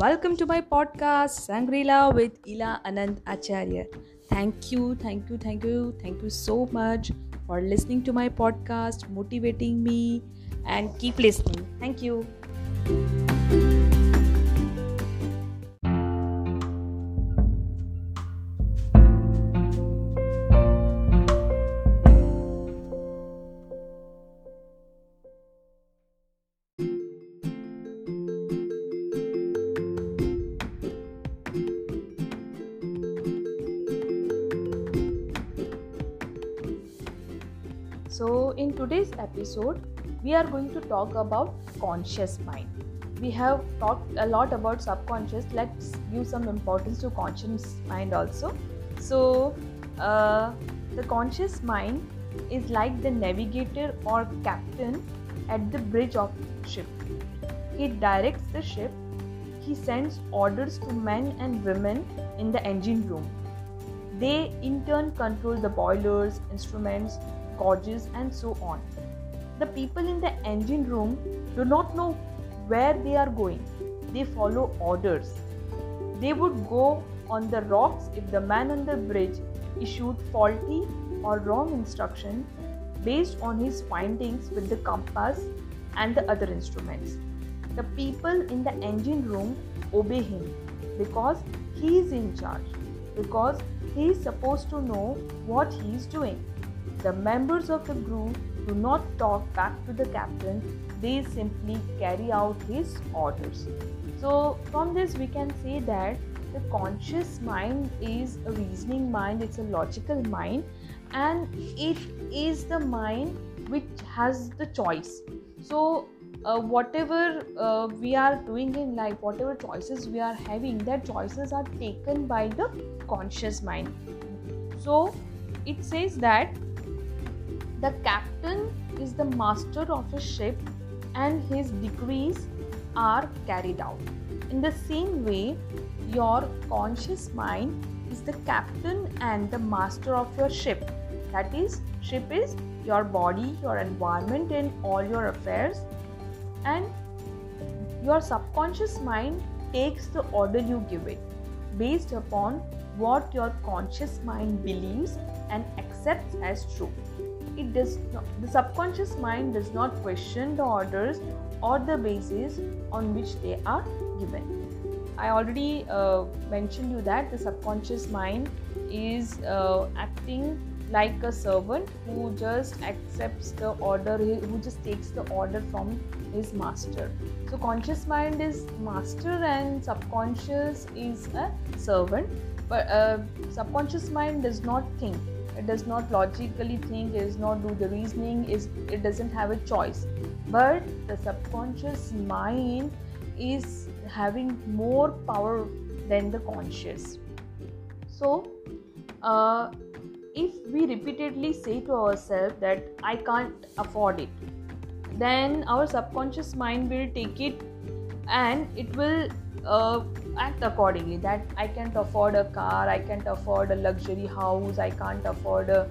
Welcome to my podcast Shangri-La with Ila Anand Acharya. Thank you so much for listening to my podcast, motivating me, and keep listening. Thank you. So in today's episode, we are going to talk about conscious mind. We have talked a lot about subconscious. Let's give some importance to conscious mind also. So the conscious mind is like the navigator or captain at the bridge of the ship. He directs the ship. He sends orders to men and women in the engine room. They in turn control the boilers, instruments, gauges, and so on. The people in the engine room do not know where they are going. They follow orders. They would go on the rocks if the man on the bridge issued faulty or wrong instruction based on his findings with the compass and the other instruments. The people in the engine room obey him because he is in charge, because he is supposed to know what he is doing. The members of the crew do not talk back to the captain, they simply carry out his orders. So from this we can say that the conscious mind is a reasoning mind, it's a logical mind, and it is the mind which has the choice. So whatever we are doing in life, whatever choices we are having, that choices are taken by the conscious mind. So it says that the captain is the master of a ship and his decrees are carried out. In the same way, your conscious mind is the captain and the master of your ship. That is, ship is your body, your environment, and all your affairs. And your subconscious mind takes the order you give it based upon what your conscious mind believes and accepts as true. It does not, the subconscious mind does not question the orders or the basis on which they are given. I already mentioned you that the subconscious mind is acting like a servant who just accepts the order, who just takes the order from his master. So conscious mind is master and subconscious is a servant. But subconscious mind does not think. It does not logically think, it does not do the reasoning, it doesn't have a choice. But the subconscious mind is having more power than the conscious. So, if we repeatedly say to ourselves that I can't afford it, then our subconscious mind will take it and it will act accordingly, that I can't afford a car, I can't afford a luxury house, I can't afford a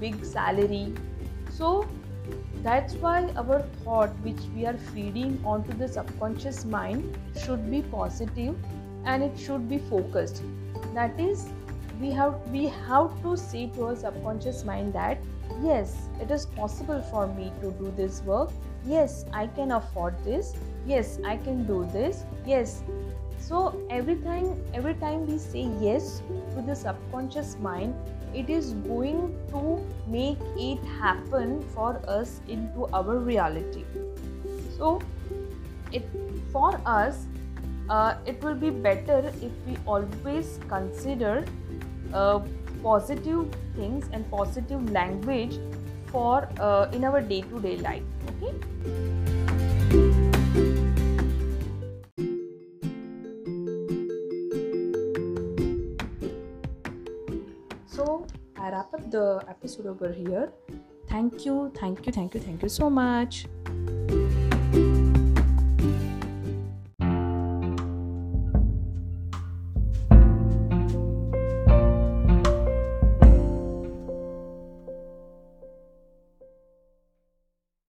big salary. So that's why our thought which we are feeding onto the subconscious mind should be positive and it should be focused. That is, we have to say to our subconscious mind that yes, it is possible for me to do this work. Yes, I can afford this. Yes, I can do this. Yes. So every time we say yes to the subconscious mind, it is going to make it happen for us into our reality. So for us, it will be better if we always consider positive things and positive language for in our day-to-day life. Okay. So I wrap up the episode over here. Thank you so much.